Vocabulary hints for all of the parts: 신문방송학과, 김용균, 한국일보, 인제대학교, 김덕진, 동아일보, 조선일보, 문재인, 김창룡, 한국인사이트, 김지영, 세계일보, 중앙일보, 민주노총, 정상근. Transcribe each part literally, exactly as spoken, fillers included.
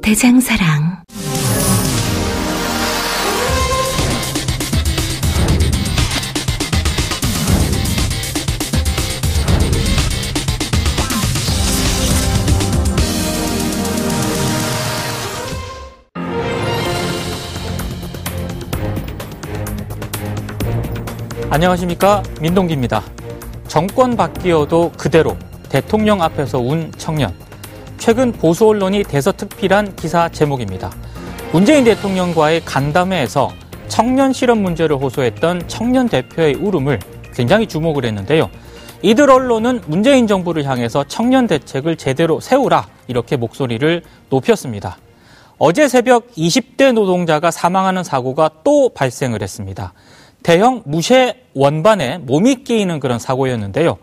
대장사랑. 안녕하십니까, 민동기입니다. 정권 바뀌어도 그대로 대통령 앞에서 운 청년. 최근 보수 언론이 대서특필한 기사 제목입니다. 문재인 대통령과의 간담회에서 청년 실업 문제를 호소했던 청년 대표의 울음을 굉장히 주목을 했는데요. 이들 언론은 문재인 정부를 향해서 청년 대책을 제대로 세우라, 이렇게 목소리를 높였습니다. 어제 새벽 이십 대 노동자가 사망하는 사고가 또 발생을 했습니다. 대형 무쇠 원반에 몸이 끼이는 그런 사고였는데요.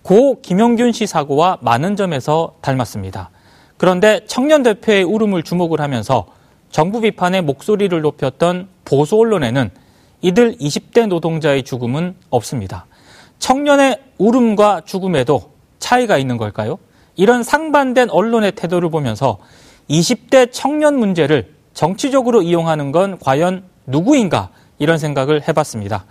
고 김용균 씨 사고와 많은 점에서 닮았습니다. 그런데 청년 대표의 울음을 주목을 하면서 정부 비판의 목소리를 높였던 보수 언론에는 이들 이십 대 노동자의 죽음은 없습니다. 청년의 울음과 죽음에도 차이가 있는 걸까요? 이런 상반된 언론의 태도를 보면서 이십 대 청년 문제를 정치적으로 이용하는 건 과연 누구인가, 이런 생각을 해봤습니다.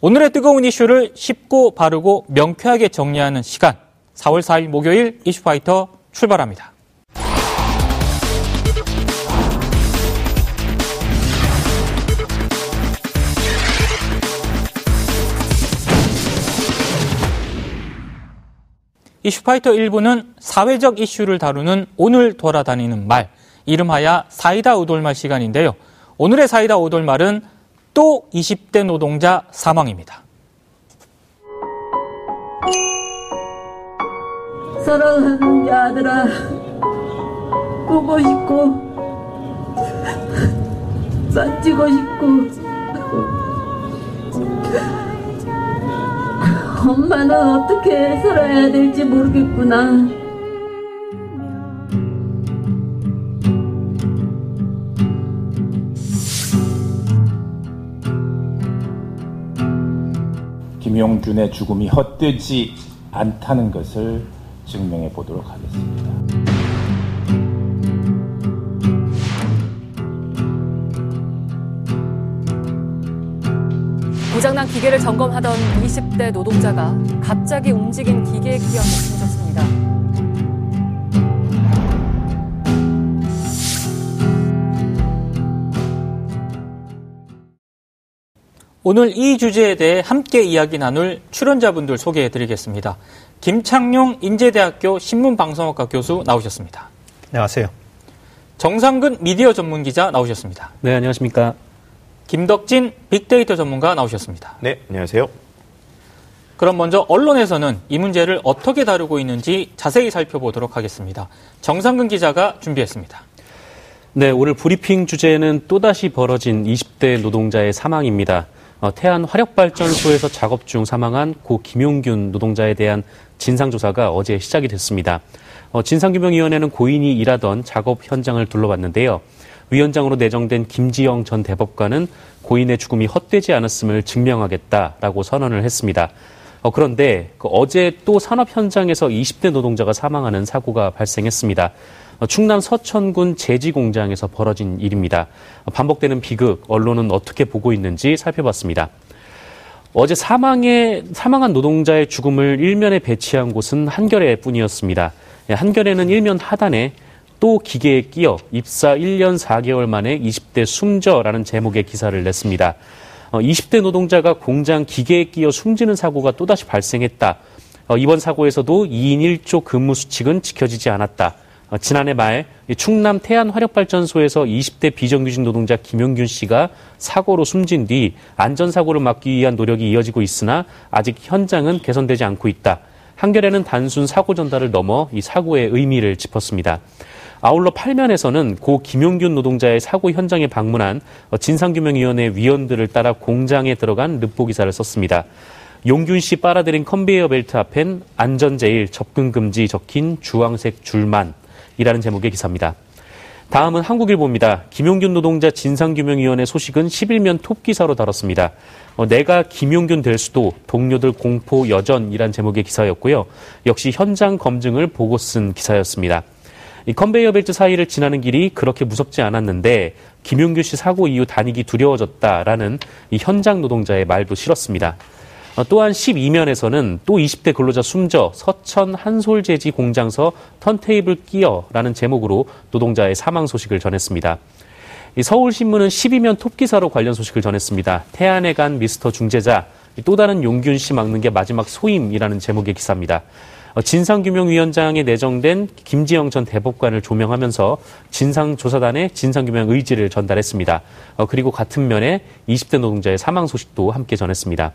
오늘의 뜨거운 이슈를 쉽고 바르고 명쾌하게 정리하는 시간. 사월 사일 목요일 이슈파이터 출발합니다. 이슈파이터 일 부는 사회적 이슈를 다루는 오늘 돌아다니는 말, 이름하야 사이다 오돌말 시간인데요. 오늘의 사이다 오돌말은 또 이십 대 노동자 사망입니다. 사랑하는 아들아, 보고 싶고 만지고 싶고. 엄마는 어떻게 살아야 될지 모르겠구나. 김용균의 죽음이 헛되지 않다는 것을 증명해 보도록 하겠습니다. 고장난 기계를 점검하던 이십 대 노동자가 갑자기 움직인 기계의 기억이 숨졌습니다. 오늘 이 주제에 대해 함께 이야기 나눌 출연자분들 소개해드리겠습니다. 김창룡 인제대학교 신문방송학과 교수 나오셨습니다. 안녕하세요. 정상근 미디어 전문기자 나오셨습니다. 네, 안녕하십니까. 김덕진 빅데이터 전문가 나오셨습니다. 네, 안녕하세요. 그럼 먼저 언론에서는 이 문제를 어떻게 다루고 있는지 자세히 살펴보도록 하겠습니다. 정상근 기자가 준비했습니다. 네, 오늘 브리핑 주제는 또다시 벌어진 이십 대 노동자의 사망입니다. 태안 화력발전소에서 작업 중 사망한 고 김용균 노동자에 대한 진상조사가 어제 시작이 됐습니다. 진상규명위원회는 고인이 일하던 작업 현장을 둘러봤는데요. 위원장으로 내정된 김지영 전 대법관은 고인의 죽음이 헛되지 않았음을 증명하겠다라고 선언을 했습니다. 어, 그런데 그 어제 또 산업 현장에서 이십 대 노동자가 사망하는 사고가 발생했습니다. 어, 충남 서천군 제지공장에서 벌어진 일입니다. 어, 반복되는 비극, 언론은 어떻게 보고 있는지 살펴봤습니다. 어제 사망에, 사망한 노동자의 죽음을 일면에 배치한 곳은 한겨레뿐이었습니다. 한겨레는 일면 하단에 또 기계에 끼어 입사 일 년 사 개월 만에 이십 대 숨져라는 제목의 기사를 냈습니다. 이십 대 노동자가 공장 기계에 끼어 숨지는 사고가 또다시 발생했다. 이번 사고에서도 이 인 일 조 근무 수칙은 지켜지지 않았다. 지난해 말 충남 태안 화력발전소에서 이십 대 비정규직 노동자 김용균 씨가 사고로 숨진 뒤 안전사고를 막기 위한 노력이 이어지고 있으나 아직 현장은 개선되지 않고 있다. 한겨레는 단순 사고 전달을 넘어 이 사고의 의미를 짚었습니다. 아울러 팔면에서는 고 김용균 노동자의 사고 현장에 방문한 진상규명위원회 위원들을 따라 공장에 들어간 르포 기사를 썼습니다. 용균 씨 빨아들인 컨베이어 벨트 앞엔 안전제일 접근 금지 적힌 주황색 줄만이라는 제목의 기사입니다. 다음은 한국일보입니다. 김용균 노동자 진상규명위원회 소식은 십일면 톱기사로 다뤘습니다. 어, 내가 김용균 될 수도 동료들 공포 여전이란 제목의 기사였고요. 역시 현장 검증을 보고 쓴 기사였습니다. 이 컨베이어 벨트 사이를 지나는 길이 그렇게 무섭지 않았는데 김용균 씨 사고 이후 다니기 두려워졌다라는 이 현장 노동자의 말도 실었습니다. 또한 십이면에서는 또 이십 대 근로자 숨져 서천 한솔재지 공장서 턴테이블 끼어라는 제목으로 노동자의 사망 소식을 전했습니다. 서울신문은 십이면 톱기사로 관련 소식을 전했습니다. 태안에 간 미스터 중재자, 또 다른 용균 씨 막는 게 마지막 소임이라는 제목의 기사입니다. 진상규명위원장에 내정된 김지영 전 대법관을 조명하면서 진상조사단의 진상규명 의지를 전달했습니다. 그리고 같은 면에 이십 대 노동자의 사망 소식도 함께 전했습니다.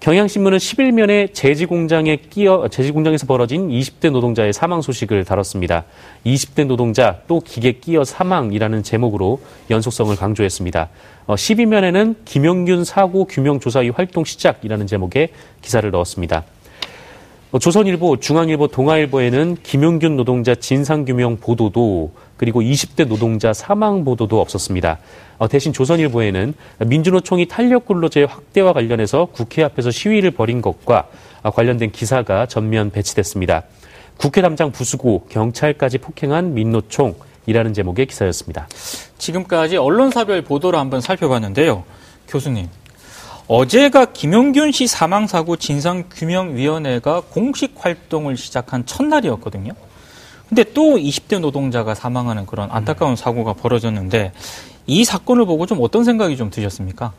경향신문은 십일면에 제지공장에 끼어, 제지공장에서 벌어진 이십 대 노동자의 사망 소식을 다뤘습니다. 이십 대 노동자 또 기계 끼어 사망이라는 제목으로 연속성을 강조했습니다. 십이면에는 김용균 사고 규명 조사위 활동 시작이라는 제목의 기사를 넣었습니다. 조선일보, 중앙일보, 동아일보에는 김용균 노동자 진상규명 보도도 그리고 이십 대 노동자 사망 보도도 없었습니다. 대신 조선일보에는 민주노총이 탄력근로제 확대와 관련해서 국회 앞에서 시위를 벌인 것과 관련된 기사가 전면 배치됐습니다. 국회 담장 부수고 경찰까지 폭행한 민노총이라는 제목의 기사였습니다. 지금까지 언론사별 보도를 한번 살펴봤는데요. 교수님, 어제가 김용균 씨 사망사고 진상규명위원회가 공식 활동을 시작한 첫날이었거든요. 근데 또 이십 대 노동자가 사망하는 그런 안타까운 사고가 벌어졌는데 이 사건을 보고 좀 어떤 생각이 좀 드셨습니까?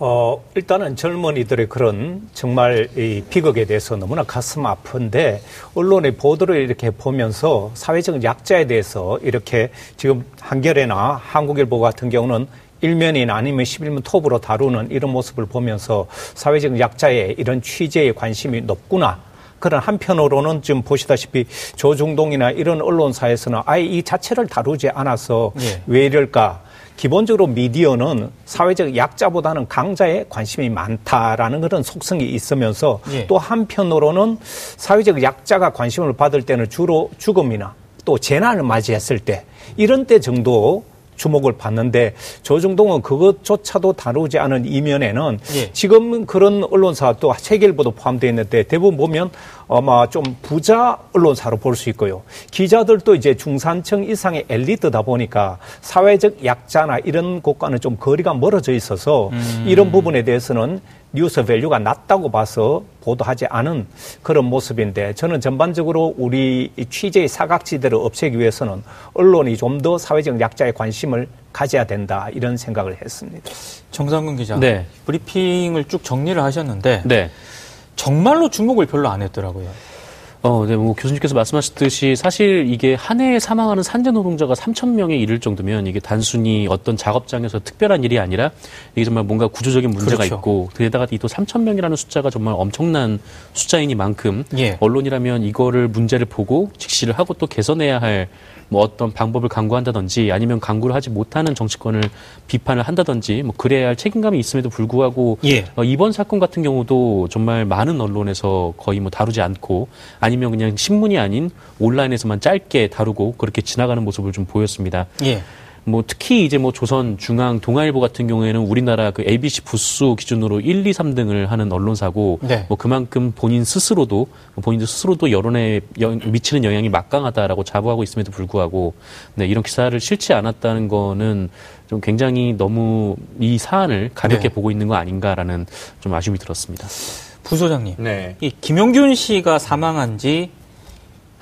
어, 일단은 젊은이들의 그런 정말 이 비극에 대해서 너무나 가슴 아픈데 언론의 보도를 이렇게 보면서 사회적 약자에 대해서 이렇게 지금 한겨레나 한국일보 같은 경우는 일면이나 아니면 십일면 톱으로 다루는 이런 모습을 보면서 사회적 약자의 이런 취재에 관심이 높구나. 그런 한편으로는 지금 보시다시피 조중동이나 이런 언론사에서는 아예 이 자체를 다루지 않아서 예. 왜 이럴까. 기본적으로 미디어는 사회적 약자보다는 강자에 관심이 많다라는 그런 속성이 있으면서 예. 또 한편으로는 사회적 약자가 관심을 받을 때는 주로 죽음이나 또 재난을 맞이했을 때 이런 때 정도 주목을 받는데 조중동은 그것조차도 다루지 않은 이면에는 예. 지금 그런 언론사 또 세계일보도 포함되어 있는데 대부분 보면 아마 좀 부자 언론사로 볼 수 있고요. 기자들도 이제 중산층 이상의 엘리트다 보니까 사회적 약자나 이런 곳과는 좀 거리가 멀어져 있어서 음. 이런 부분에 대해서는 뉴스 밸류가 낮다고 봐서 보도하지 않은 그런 모습인데 저는 전반적으로 우리 취재의 사각지대를 없애기 위해서는 언론이 좀 더 사회적 약자에 관심을 가져야 된다 이런 생각을 했습니다. 정상근 기자, 네. 브리핑을 쭉 정리를 하셨는데 네. 정말로 주목을 별로 안 했더라고요. 어, 네, 뭐, 교수님께서 말씀하셨듯이 사실 이게 한 해에 사망하는 산재 노동자가 삼천 명에 이를 정도면 이게 단순히 어떤 작업장에서 특별한 일이 아니라 이게 정말 뭔가 구조적인 문제가 그렇죠. 있고, 게다가 이 또 삼천 명이라는 숫자가 정말 엄청난 숫자이니만큼, 예. 언론이라면 이거를 문제를 보고 직시를 하고 또 개선해야 할 뭐 어떤 방법을 강구한다든지 아니면 강구를 하지 못하는 정치권을 비판을 한다든지 뭐 그래야 할 책임감이 있음에도 불구하고 예. 어, 이번 사건 같은 경우도 정말 많은 언론에서 거의 뭐 다루지 않고 아니면 그냥 신문이 아닌 온라인에서만 짧게 다루고 그렇게 지나가는 모습을 좀 보였습니다. 예. 뭐 특히 이제 뭐 조선, 중앙, 동아일보 같은 경우에는 우리나라 그 에이비씨 부수 기준으로 일, 이, 삼등을 하는 언론사고 네. 뭐 그만큼 본인 스스로도 본인도 스스로도 여론에 여, 미치는 영향이 막강하다라고 자부하고 있음에도 불구하고 네, 이런 기사를 실지 않았다는 거는 좀 굉장히 너무 이 사안을 가볍게 네. 보고 있는 거 아닌가라는 좀 아쉬움이 들었습니다. 부소장님, 네. 이 김용균 씨가 사망한 지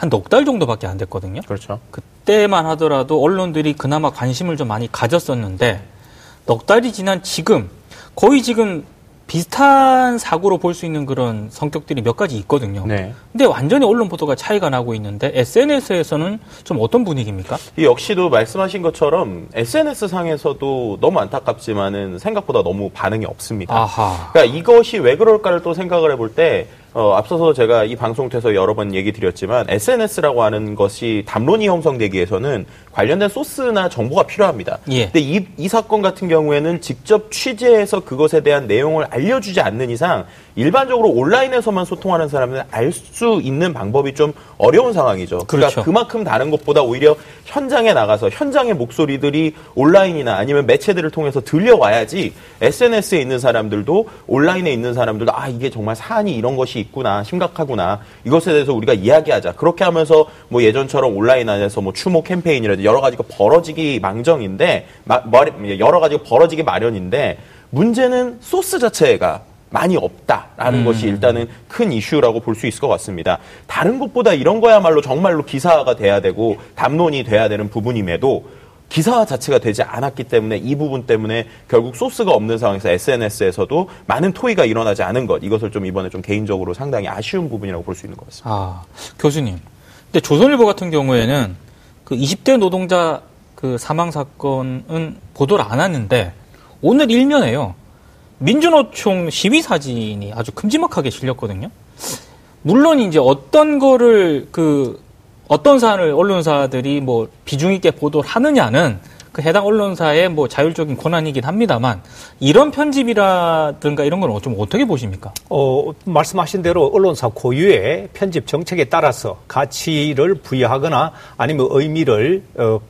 한 넉 달 정도밖에 안 됐거든요. 그렇죠. 그때만 하더라도 언론들이 그나마 관심을 좀 많이 가졌었는데 넉 달이 지난 지금 거의 지금 비슷한 사고로 볼 수 있는 그런 성격들이 몇 가지 있거든요. 네. 근데 완전히 언론 보도가 차이가 나고 있는데 에스엔에스에서는 좀 어떤 분위기입니까? 이 역시도 말씀하신 것처럼 에스엔에스 상에서도 너무 안타깝지만은 생각보다 너무 반응이 없습니다. 아하. 그러니까 이것이 왜 그럴까를 또 생각을 해볼 때 어, 앞서서 제가 이 방송에서 여러 번 얘기 드렸지만 에스엔에스라고 하는 것이 담론이 형성되기 위해서는 관련된 소스나 정보가 필요합니다. 예. 근데 이, 이 사건 같은 경우에는 직접 취재해서 그것에 대한 내용을 알려주지 않는 이상 일반적으로 온라인에서만 소통하는 사람은 알 수 있는 방법이 좀 어려운 상황이죠. 그렇죠. 그러니까 그만큼 다른 것보다 오히려 현장에 나가서 현장의 목소리들이 온라인이나 아니면 매체들을 통해서 들려와야지 에스엔에스에 있는 사람들도 온라인에 있는 사람들도 아 이게 정말 사안이 이런 것이 있구나 심각하구나 이것에 대해서 우리가 이야기하자 그렇게 하면서 뭐 예전처럼 온라인 안에서 뭐 추모 캠페인이라든지 여러 가지가 벌어지기 망정인데 마, 여러 가지가 벌어지기 마련인데 문제는 소스 자체가 많이 없다라는 음. 것이 일단은 큰 이슈라고 볼 수 있을 것 같습니다. 다른 것보다 이런 거야말로 정말로 기사화가 돼야 되고 담론이 돼야 되는 부분임에도 기사화 자체가 되지 않았기 때문에 이 부분 때문에 결국 소스가 없는 상황에서 에스엔에스에서도 많은 토의가 일어나지 않은 것 이것을 좀 이번에 좀 개인적으로 상당히 아쉬운 부분이라고 볼 수 있는 것 같습니다. 아, 교수님. 근데 조선일보 같은 경우에는 그 이십 대 노동자 그 사망 사건은 보도를 안 하는데 오늘 일면에요. 민주노총 시위 사진이 아주 큼지막하게 실렸거든요. 물론 이제 어떤 거를 그 어떤 사안을 언론사들이 뭐 비중 있게 보도를 하느냐는 그 해당 언론사의 뭐 자율적인 권한이긴 합니다만 이런 편집이라든가 이런 건 좀 어떻게 보십니까? 어, 말씀하신 대로 언론사 고유의 편집 정책에 따라서 가치를 부여하거나 아니면 의미를 어,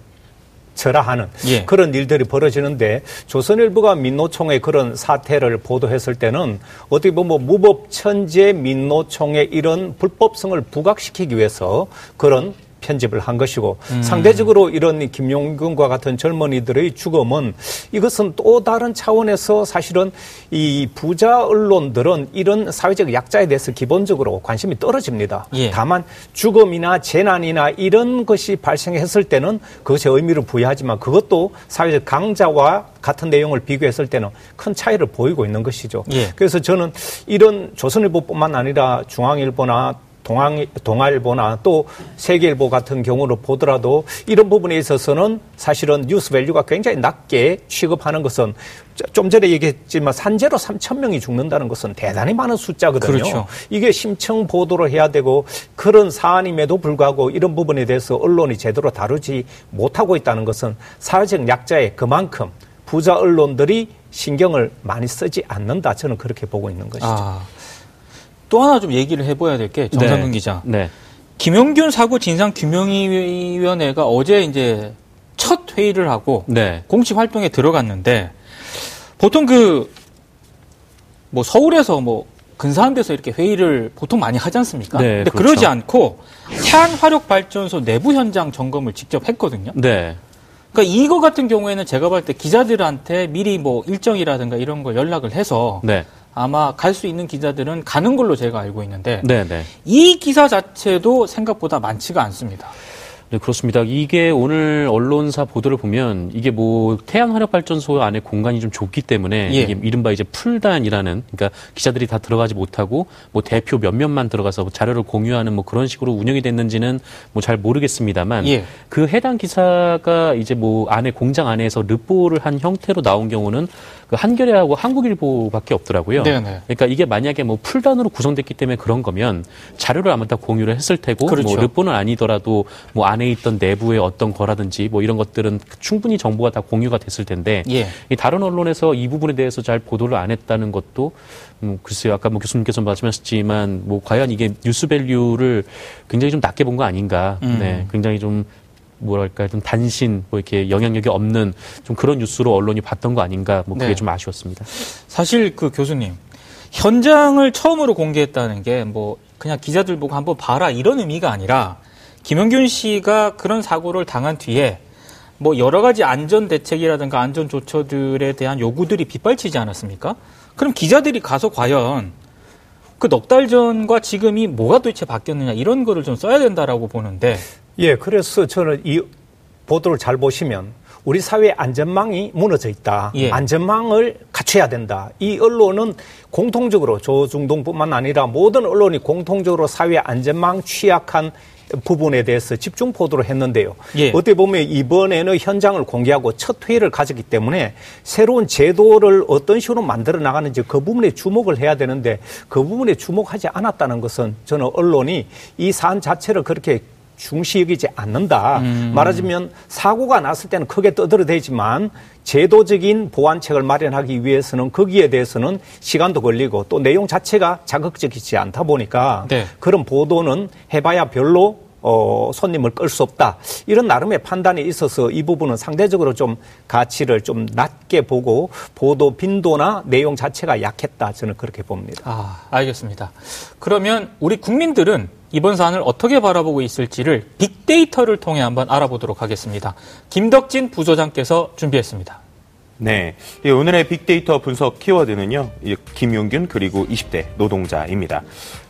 절하하는 예. 그런 일들이 벌어지는데 조선일보가 민노총의 그런 사태를 보도했을 때는 어떻게 보면 뭐 무법천재 민노총의 이런 불법성을 부각시키기 위해서 그런 편집을 한 것이고 음. 상대적으로 이런 김용균과 같은 젊은이들의 죽음은 이것은 또 다른 차원에서 사실은 이 부자 언론들은 이런 사회적 약자에 대해서 기본적으로 관심이 떨어집니다. 예. 다만 죽음이나 재난이나 이런 것이 발생했을 때는 그것의 의미를 부여하지만 그것도 사회적 강자와 같은 내용을 비교했을 때는 큰 차이를 보이고 있는 것이죠. 예. 그래서 저는 이런 조선일보뿐만 아니라 중앙일보나 동아, 동아일보나 또 세계일보 같은 경우로 보더라도 이런 부분에 있어서는 사실은 뉴스 밸류가 굉장히 낮게 취급하는 것은 좀 전에 얘기했지만 산재로 삼천 명이 죽는다는 것은 대단히 많은 숫자거든요. 그렇죠. 이게 심층 보도를 해야 되고 그런 사안임에도 불구하고 이런 부분에 대해서 언론이 제대로 다루지 못하고 있다는 것은 사회적 약자의 그만큼 부자 언론들이 신경을 많이 쓰지 않는다. 저는 그렇게 보고 있는 것이죠. 아. 또 하나 좀 얘기를 해봐야 될 게 정상근 네. 기자. 네. 김용균 사고 진상 규명위원회가 어제 이제 첫 회의를 하고 네. 공식 활동에 들어갔는데 보통 그 뭐 서울에서 뭐 근사한 데서 이렇게 회의를 보통 많이 하지 않습니까? 네, 근데 그렇죠. 그러지 않고 태안화력발전소 내부 현장 점검을 직접 했거든요. 네. 그러니까 이거 같은 경우에는 제가 볼 때 기자들한테 미리 뭐 일정이라든가 이런 걸 연락을 해서. 네. 아마 갈 수 있는 기자들은 가는 걸로 제가 알고 있는데 네네. 이 기사 자체도 생각보다 많지가 않습니다. 네, 그렇습니다. 이게 오늘 언론사 보도를 보면 이게 뭐 태양화력발전소 안에 공간이 좀 좁기 때문에 예. 이게 이른바 이제 풀단이라는 그러니까 기자들이 다 들어가지 못하고 뭐 대표 몇몇만 들어가서 뭐 자료를 공유하는 뭐 그런 식으로 운영이 됐는지는 뭐 잘 모르겠습니다만 예. 그 해당 기사가 이제 뭐 안에 공장 안에서 르뽀를 한 형태로 나온 경우는 그 한겨레하고 한국일보밖에 없더라고요. 네네. 그러니까 이게 만약에 뭐 풀단으로 구성됐기 때문에 그런 거면 자료를 아마 다 공유를 했을 테고 그렇죠. 뭐 르뽀는 아니더라도 뭐 안 안에 있던 내부의 어떤 거라든지 뭐 이런 것들은 충분히 정보가 다 공유가 됐을 텐데 예. 다른 언론에서 이 부분에 대해서 잘 보도를 안 했다는 것도 음, 글쎄요 아까 뭐 교수님께서 말씀하셨지만 뭐 과연 이게 뉴스 밸류를 굉장히 좀 낮게 본 거 아닌가 음. 네, 굉장히 좀 뭐랄까 좀 단신 뭐 이렇게 영향력이 없는 좀 그런 뉴스로 언론이 봤던 거 아닌가 뭐 그게 네. 좀 아쉬웠습니다. 사실 그 교수님 현장을 처음으로 공개했다는 게 뭐 그냥 기자들 보고 한번 봐라 이런 의미가 아니라. 김용균 씨가 그런 사고를 당한 뒤에 뭐 여러 가지 안전 대책이라든가 안전 조처들에 대한 요구들이 빗발치지 않았습니까? 그럼 기자들이 가서 과연 그 넉 달 전과 지금이 뭐가 도대체 바뀌었느냐 이런 거를 좀 써야 된다라고 보는데. 예, 그래서 저는 이 보도를 잘 보시면 우리 사회의 안전망이 무너져 있다. 예. 안전망을 갖춰야 된다. 이 언론은 공통적으로 조중동뿐만 아니라 모든 언론이 공통적으로 사회의 안전망 취약한 부분에 대해서 집중 보도를 했는데요. 예. 어떻게 보면 이번에는 현장을 공개하고 첫 회의를 가졌기 때문에 새로운 제도를 어떤 식으로 만들어 나가는지 그 부분에 주목을 해야 되는데 그 부분에 주목하지 않았다는 것은 저는 언론이 이 사안 자체를 그렇게 중시 여기지 않는다. 음. 말하자면 사고가 났을 때는 크게 떠들어대지만 제도적인 보완책을 마련하기 위해서는 거기에 대해서는 시간도 걸리고 또 내용 자체가 자극적이지 않다 보니까 네. 그런 보도는 해봐야 별로 어, 손님을 끌 수 없다. 이런 나름의 판단이 있어서 이 부분은 상대적으로 좀 가치를 좀 낮게 보고 보도 빈도나 내용 자체가 약했다. 저는 그렇게 봅니다. 아, 알겠습니다. 그러면 우리 국민들은 이번 사안을 어떻게 바라보고 있을지를 빅데이터를 통해 한번 알아보도록 하겠습니다. 김덕진 부소장께서 준비했습니다. 네, 예, 오늘의 빅데이터 분석 키워드는요, 예, 김용균 그리고 이십 대 노동자입니다.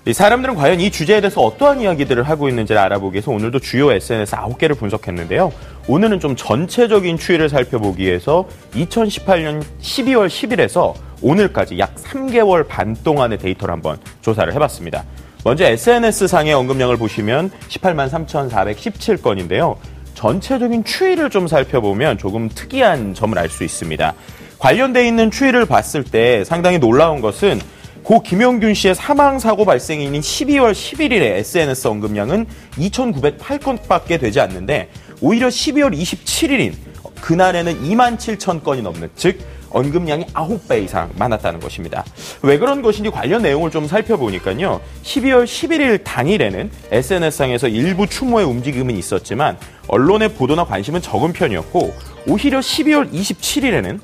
이 사람들은 과연 이 주제에 대해서 어떠한 이야기들을 하고 있는지를 알아보기 위해서 오늘도 주요 에스엔에스 아홉 개를 분석했는데요. 오늘은 좀 전체적인 추이를 살펴보기 위해서 이천십팔 년 십이월 십 일에서 오늘까지 약 삼 개월 반 동안의 데이터를 한번 조사를 해봤습니다. 먼저 에스엔에스상의 언급량을 보시면 십팔만 삼천사백십칠 건인데요. 전체적인 추이를 좀 살펴보면 조금 특이한 점을 알 수 있습니다. 관련돼 있는 추이를 봤을 때 상당히 놀라운 것은 고 김용균 씨의 사망사고 발생일인 십이월 십일일에 에스엔에스 언급량은 이천구백팔 건밖에 되지 않는데 오히려 십이월 이십칠일인 그날에는 이만 칠천 건이 넘는, 즉 언급량이 아홉 배 이상 많았다는 것입니다. 왜 그런 것인지 관련 내용을 좀 살펴보니까요. 십이월 십일일 당일에는 에스엔에스상에서 일부 추모의 움직임은 있었지만 언론의 보도나 관심은 적은 편이었고 오히려 십이월 이십칠일에는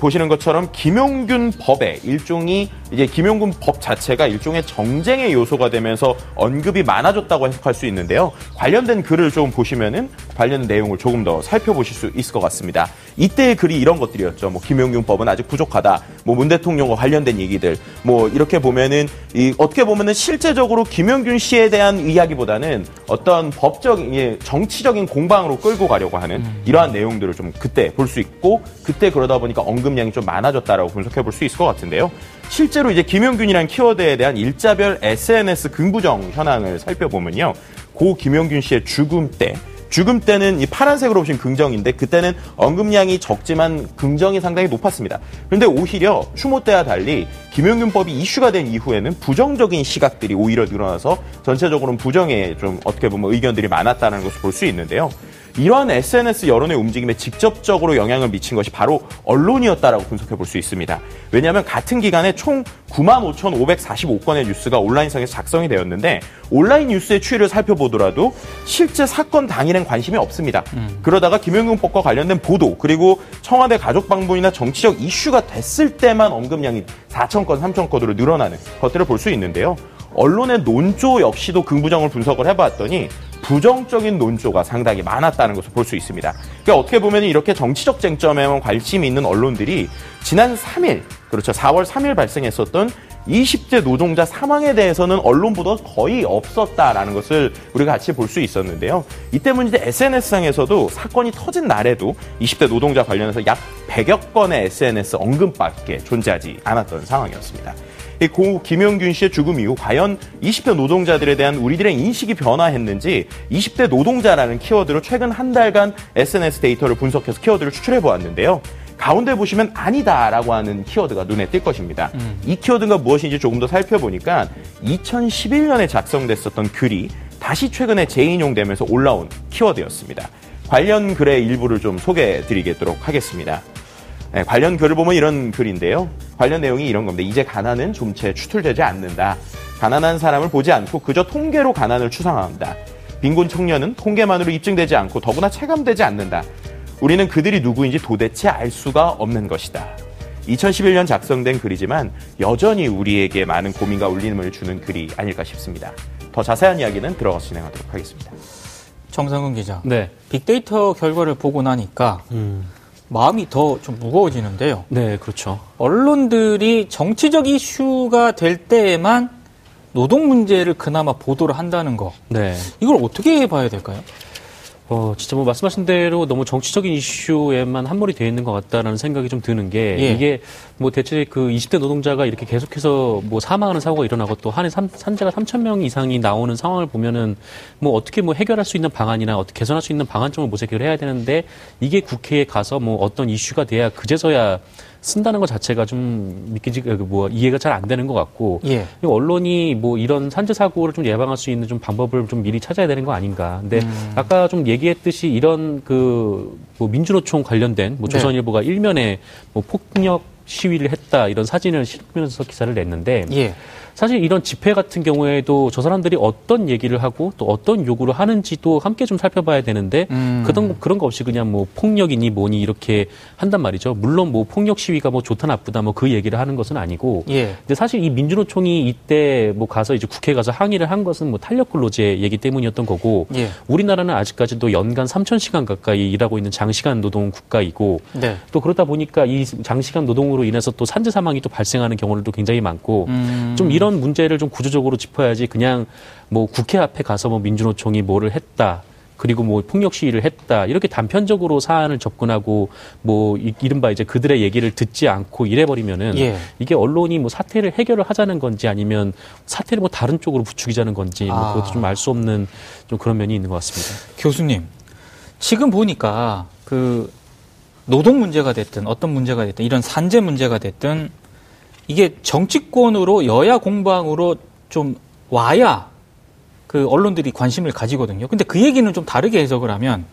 보시는 것처럼 김용균 법의 일종이 이제 김용균 법 자체가 일종의 정쟁의 요소가 되면서 언급이 많아졌다고 해석할 수 있는데요. 관련된 글을 좀 보시면은 관련된 내용을 조금 더 살펴보실 수 있을 것 같습니다. 이때의 글이 이런 것들이었죠. 뭐 김용균 법은 아직 부족하다. 뭐 문 대통령과 관련된 얘기들. 뭐 이렇게 보면은 이 어떻게 보면은 실제적으로 김용균 씨에 대한 이야기보다는 어떤 법적, 예, 정치적인 공방으로 끌고 가려고 하는 이러한 내용들을 좀 그때 볼 수 있고 그때 그러다 보니까 언급량이 좀 많아졌다라고 분석해 볼 수 있을 것 같은데요. 실제로 이제 김용균이란 키워드에 대한 일자별 에스엔에스 긍부정 현황을 살펴보면요. 고 김용균 씨의 죽음 때, 죽음 때는 이 파란색으로 보신 긍정인데 그때는 언급량이 적지만 긍정이 상당히 높았습니다. 그런데 오히려 추모 때와 달리 김용균법이 이슈가 된 이후에는 부정적인 시각들이 오히려 늘어나서 전체적으로는 부정에 좀 어떻게 보면 의견들이 많았다는 것을 볼 수 있는데요. 이러한 에스엔에스 여론의 움직임에 직접적으로 영향을 미친 것이 바로 언론이었다라고 분석해 볼 수 있습니다. 왜냐하면 같은 기간에 총 구만 오천오백사십오 건의 뉴스가 온라인상에서 작성이 되었는데 온라인 뉴스의 추이를 살펴보더라도 실제 사건 당일엔 관심이 없습니다. 음. 그러다가 김용균법과 관련된 보도 그리고 청와대 가족 방문이나 정치적 이슈가 됐을 때만 언급량이 사천 건, 삼천 건으로 늘어나는 것들을 볼 수 있는데요. 언론의 논조 역시도 긍부정을 분석을 해봤더니 부정적인 논조가 상당히 많았다는 것을 볼 수 있습니다. 그러니까 어떻게 보면 이렇게 정치적 쟁점에만 관심이 있는 언론들이 지난 삼 일, 그렇죠. 사월 삼일 발생했었던 이십 대 노동자 사망에 대해서는 언론 보도가 거의 없었다라는 것을 우리가 같이 볼 수 있었는데요. 이 때문에 에스엔에스상에서도 사건이 터진 날에도 이십 대 노동자 관련해서 약 백여 건의 에스엔에스 언급밖에 존재하지 않았던 상황이었습니다. 이 고 김용균 씨의 죽음 이후 과연 이십 대 노동자들에 대한 우리들의 인식이 변화했는지 이십 대 노동자라는 키워드로 최근 한 달간 에스엔에스 데이터를 분석해서 키워드를 추출해보았는데요. 가운데 보시면 아니다라고 하는 키워드가 눈에 띌 것입니다. 음. 이 키워드가 무엇인지 조금 더 살펴보니까 이천십일 년에 작성됐었던 글이 다시 최근에 재인용되면서 올라온 키워드였습니다. 관련 글의 일부를 좀 소개해드리도록 하겠습니다. 네, 관련 글을 보면 이런 글인데요. 관련 내용이 이런 겁니다. 이제 가난은 좀체 추출되지 않는다. 가난한 사람을 보지 않고 그저 통계로 가난을 추상화한다. 빈곤 청년은 통계만으로 입증되지 않고 더구나 체감되지 않는다. 우리는 그들이 누구인지 도대체 알 수가 없는 것이다. 이천십일 년 작성된 글이지만 여전히 우리에게 많은 고민과 울림을 주는 글이 아닐까 싶습니다. 더 자세한 이야기는 들어가서 진행하도록 하겠습니다. 정상근 기자, 네. 빅데이터 결과를 보고 나니까 음. 마음이 더 좀 무거워지는데요. 네, 그렇죠. 언론들이 정치적 이슈가 될 때에만 노동 문제를 그나마 보도를 한다는 거. 네. 이걸 어떻게 봐야 될까요? 어, 진짜 뭐 말씀하신 대로 너무 정치적인 이슈에만 한몰이 되어 있는 것 같다라는 생각이 좀 드는 게, 예. 이게 뭐 대체 그 이십 대 노동자가 이렇게 계속해서 뭐 사망하는 사고가 일어나고 또 한 해 산재가 삼천 명 이상이 나오는 상황을 보면은 뭐 어떻게 뭐 해결할 수 있는 방안이나 어떻게 개선할 수 있는 방안점을 모색을 해야 되는데, 이게 국회에 가서 뭐 어떤 이슈가 돼야 그제서야 쓴다는 것 자체가 좀 믿기지, 뭐 이해가 잘 안 되는 것 같고, 예. 언론이 뭐 이런 산재 사고를 좀 예방할 수 있는 좀 방법을 좀 미리 찾아야 되는 거 아닌가. 근데 음. 아까 좀 얘기했듯이 이런 그 뭐 민주노총 관련된 뭐 조선일보가 네. 일면에 뭐 폭력 시위를 했다 이런 사진을 실으면서 기사를 냈는데, 예. 사실 이런 집회 같은 경우에도 저 사람들이 어떤 얘기를 하고 또 어떤 요구를 하는지도 함께 좀 살펴봐야 되는데, 음. 그런, 그런 거 없이 그냥 뭐 폭력이니 뭐니 이렇게 한단 말이죠. 물론 뭐 폭력 시위가 뭐 좋다 나쁘다 뭐 그 얘기를 하는 것은 아니고, 예. 근데 사실 이 민주노총이 이때 뭐 가서 이제 국회에 가서 항의를 한 것은 뭐 탄력 근로제 얘기 때문이었던 거고, 예. 우리나라는 아직까지도 연간 삼천 시간 가까이 일하고 있는 장시간 노동 국가이고, 네. 또 그러다 보니까 이 장시간 노동으로 인해서 또 산재 사망이 또 발생하는 경우들도 굉장히 많고, 음. 좀 이런 이런 문제를 좀 구조적으로 짚어야지 그냥 뭐 국회 앞에 가서 뭐 민주노총이 뭐를 했다, 그리고 뭐 폭력 시위를 했다, 이렇게 단편적으로 사안을 접근하고 뭐 이른바 이제 그들의 얘기를 듣지 않고 이래버리면은, 예. 이게 언론이 뭐 사태를 해결을 하자는 건지 아니면 사태를 뭐 다른 쪽으로 부추기자는 건지, 아. 뭐 그것도 좀 알 수 없는 좀 그런 면이 있는 것 같습니다. 교수님, 지금 보니까 그 노동 문제가 됐든 어떤 문제가 됐든 이런 산재 문제가 됐든 이게 정치권으로 여야 공방으로 좀 와야 그 언론들이 관심을 가지거든요. 근데 그 얘기는 좀 다르게 해석을 하면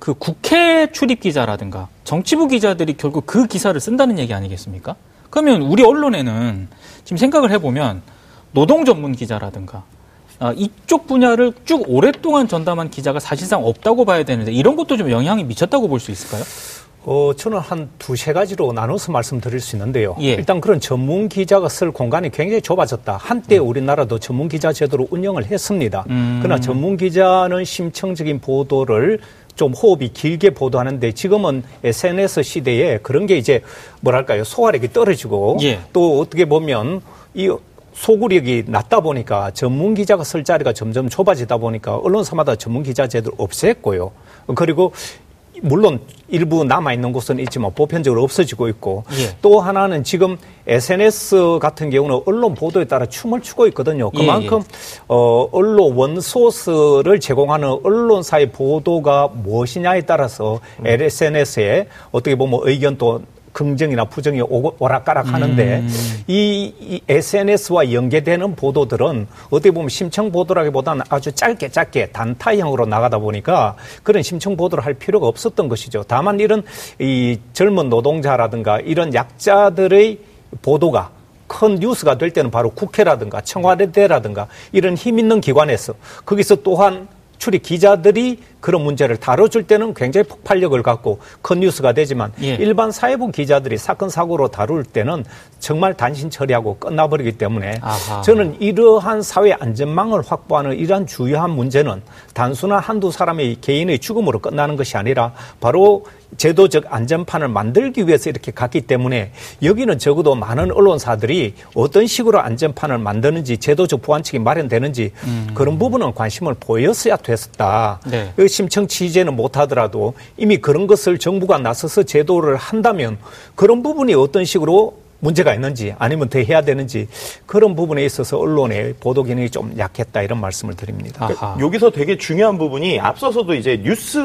그 국회 출입 기자라든가 정치부 기자들이 결국 그 기사를 쓴다는 얘기 아니겠습니까? 그러면 우리 언론에는 지금 생각을 해보면 노동 전문 기자라든가 이쪽 분야를 쭉 오랫동안 전담한 기자가 사실상 없다고 봐야 되는데, 이런 것도 좀 영향이 미쳤다고 볼 수 있을까요? 어, 저는 한 두세 가지로 나눠서 말씀드릴 수 있는데요. 예. 일단 그런 전문 기자가 쓸 공간이 굉장히 좁아졌다. 한때 음. 우리나라도 전문 기자 제도로 운영을 했습니다. 음. 그러나 전문 기자는 심층적인 보도를 좀 호흡이 길게 보도하는데, 지금은 에스엔에스 시대에 그런 게 이제 뭐랄까요, 소화력이 떨어지고, 예. 또 어떻게 보면 이 소구력이 낮다 보니까 전문 기자가 쓸 자리가 점점 좁아지다 보니까 언론사마다 전문 기자 제도를 없앴고요. 그리고 물론 일부 남아있는 곳은 있지만 보편적으로 없어지고 있고, 예. 또 하나는 지금 에스엔에스 같은 경우는 언론 보도에 따라 춤을 추고 있거든요. 그만큼 예, 예. 어, 언론 원소스를 제공하는 언론사의 보도가 무엇이냐에 따라서 음. 에스엔에스에 어떻게 보면 의견 또 긍정이나 부정이 오락가락 하는데, 음. 이, 이 에스엔에스와 연계되는 보도들은 어떻게 보면 심층 보도라기보다는 아주 짧게 짧게 단타형으로 나가다 보니까 그런 심층 보도를 할 필요가 없었던 것이죠. 다만 이런 이 젊은 노동자라든가 이런 약자들의 보도가 큰 뉴스가 될 때는 바로 국회라든가 청와대라든가 이런 힘 있는 기관에서, 거기서 또한 출입 기자들이 그런 문제를 다뤄줄 때는 굉장히 폭발력을 갖고 큰 뉴스가 되지만, 예. 일반 사회부 기자들이 사건 사고로 다룰 때는 정말 단신 처리하고 끝나버리기 때문에, 아하. 저는 이러한 사회 안전망을 확보하는 이러한 주요한 문제는 단순한 한두 사람의 개인의 죽음으로 끝나는 것이 아니라 바로 제도적 안전판을 만들기 위해서 이렇게 갔기 때문에, 여기는 적어도 많은 언론사들이 어떤 식으로 안전판을 만드는지 제도적 보완책이 마련되는지 음. 그런 부분은 관심을 보였어야 됐었다. 네. 심층 취재는 못하더라도 이미 그런 것을 정부가 나서서 제도를 한다면 그런 부분이 어떤 식으로 문제가 있는지 아니면 대해야 되는지, 그런 부분에 있어서 언론의 보도 기능이 좀 약했다, 이런 말씀을 드립니다. 그러니까 여기서 되게 중요한 부분이, 앞서서도 이제 뉴스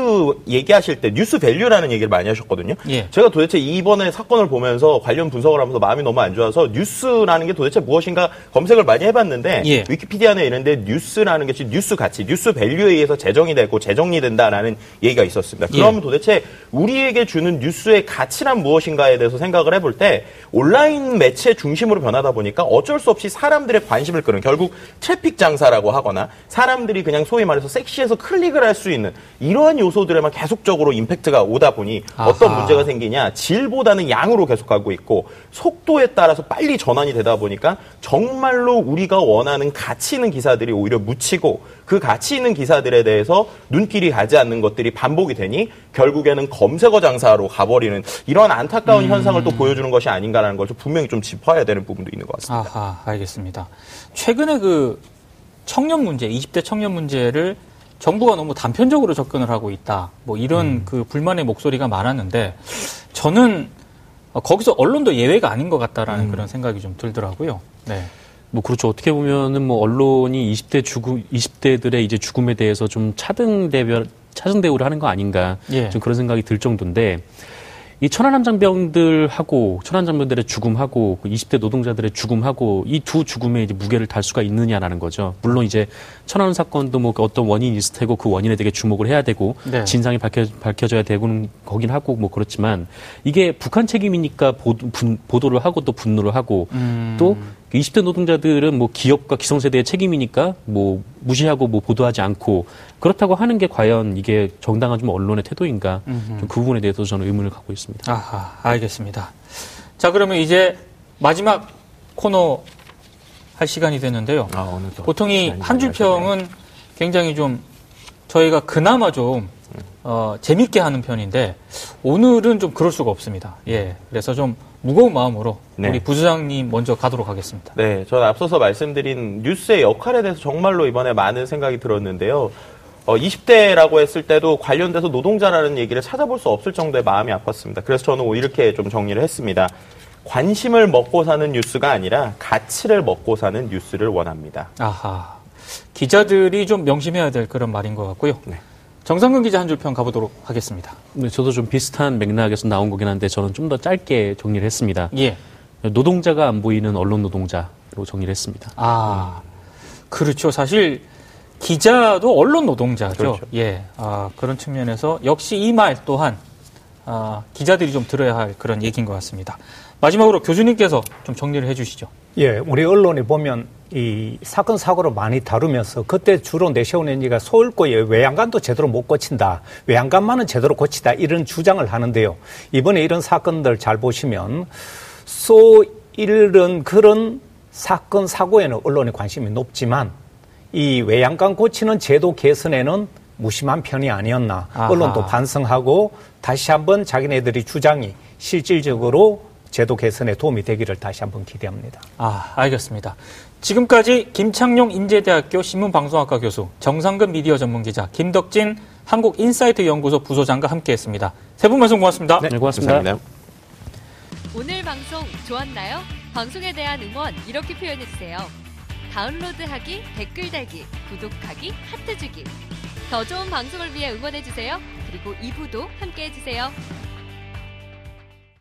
얘기하실 때 뉴스 밸류라는 얘기를 많이 하셨거든요. 예. 제가 도대체 이번에 사건을 보면서 관련 분석을 하면서 마음이 너무 안 좋아서 뉴스라는 게 도대체 무엇인가 검색을 많이 해봤는데, 예. 위키피디아나 이런 데 뉴스라는 게 뉴스 가치, 뉴스 밸류에 의해서 재정이 되고 재정리 된다라는 얘기가 있었습니다. 그럼 예. 도대체 우리에게 주는 뉴스의 가치란 무엇인가에 대해서 생각을 해볼 때 온라인 온라인 매체 중심으로 변하다 보니까 어쩔 수 없이 사람들의 관심을 끄는, 결국 트래픽 장사라고 하거나 사람들이 그냥 소위 말해서 섹시해서 클릭을 할 수 있는 이러한 요소들에만 계속적으로 임팩트가 오다 보니, 아하. 어떤 문제가 생기냐, 질보다는 양으로 계속 가고 있고 속도에 따라서 빨리 전환이 되다 보니까 정말로 우리가 원하는 가치 있는 기사들이 오히려 묻히고, 그 가치 있는 기사들에 대해서 눈길이 가지 않는 것들이 반복이 되니 결국에는 검색어 장사로 가버리는 이런 안타까운 음. 현상을 또 보여주는 것이 아닌가라는 걸 분명히 좀 짚어야 되는 부분도 있는 것 같습니다. 아하, 알겠습니다. 최근에 그 청년 문제, 이십 대 청년 문제를 정부가 너무 단편적으로 접근을 하고 있다. 뭐 이런 음. 그 불만의 목소리가 많았는데 저는 거기서 언론도 예외가 아닌 것 같다라는 음. 그런 생각이 좀 들더라고요. 네. 뭐 그렇죠. 어떻게 보면은 뭐 언론이 이십 대 죽음, 이십 대들의 이제 죽음에 대해서 좀 차등 대별, 차등 대우를 하는 거 아닌가. 예. 좀 그런 생각이 들 정도인데 이 천안함장병들하고 천안함장병들의 죽음하고 이십 대 노동자들의 죽음하고 이 두 죽음에 이제 무게를 달 수가 있느냐라는 거죠. 물론 이제 천안함 사건도 뭐 어떤 원인이 있을 테고 그 원인에 되게 주목을 해야 되고 네. 진상이 밝혀, 밝혀져야 되고는 거긴 하고 뭐 그렇지만 이게 북한 책임이니까 보도, 분, 보도를 하고 또 분노를 하고 음. 또 이십 대 노동자들은 뭐 기업과 기성세대의 책임이니까 뭐 무시하고 뭐 보도하지 않고 그렇다고 하는 게 과연 이게 정당한 좀 언론의 태도인가 좀 그 부분에 대해서 저는 의문을 갖고 있습니다. 아하, 알겠습니다. 자, 그러면 이제 마지막 코너 할 시간이 됐는데요. 아, 오늘도 보통 이 한 줄 평은 굉장히 좀 저희가 그나마 좀 어, 재밌게 하는 편인데 오늘은 좀 그럴 수가 없습니다. 예, 그래서 좀 무거운 마음으로 네. 우리 부소장님 먼저 가도록 하겠습니다. 네, 저는 앞서서 말씀드린 뉴스의 역할에 대해서 정말로 이번에 많은 생각이 들었는데요. 어, 이십 대라고 했을 때도 관련돼서 노동자라는 얘기를 찾아볼 수 없을 정도의 마음이 아팠습니다. 그래서 저는 이렇게 좀 정리를 했습니다. 관심을 먹고 사는 뉴스가 아니라 가치를 먹고 사는 뉴스를 원합니다. 아하, 기자들이 좀 명심해야 될 그런 말인 것 같고요. 네. 정상근 기자 한 줄 평 가보도록 하겠습니다. 네, 저도 좀 비슷한 맥락에서 나온 거긴 한데 저는 좀 더 짧게 정리를 했습니다. 예. 노동자가 안 보이는 언론 노동자로 정리를 했습니다. 아, 그렇죠. 사실 기자도 언론 노동자죠. 그렇죠. 예, 아, 그런 측면에서 역시 이 말 또한 아, 기자들이 좀 들어야 할 그런 얘기인 것 같습니다. 마지막으로 교수님께서 좀 정리를 해주시죠. 예, 우리 언론이 보면 이 사건 사고를 많이 다루면서 그때 주로 내세우는 얘기가 서울고의 외양간도 제대로 못 고친다, 외양간만은 제대로 고치다 이런 주장을 하는데요. 이번에 이런 사건들 잘 보시면 소 이런 그런 사건 사고에는 언론의 관심이 높지만 이 외양간 고치는 제도 개선에는 무심한 편이 아니었나. 아하. 언론도 반성하고 다시 한번 자기네들이 주장이 실질적으로 제도 개선에 도움이 되기를 다시 한번 기대합니다. 아, 알겠습니다. 지금까지 김창룡 인제대학교 신문방송학과 교수, 정상근 미디어 전문기자, 김덕진 한국인사이트 연구소 부소장과 함께했습니다. 세 분 말씀 고맙습니다. 네, 고맙습니다. 감사합니다. 오늘 방송 좋았나요? 방송에 대한 응원 이렇게 표현해주세요. 다운로드하기, 댓글 달기, 구독하기, 하트 주기. 더 좋은 방송을 위해 응원해주세요. 그리고 이 부도 함께해주세요.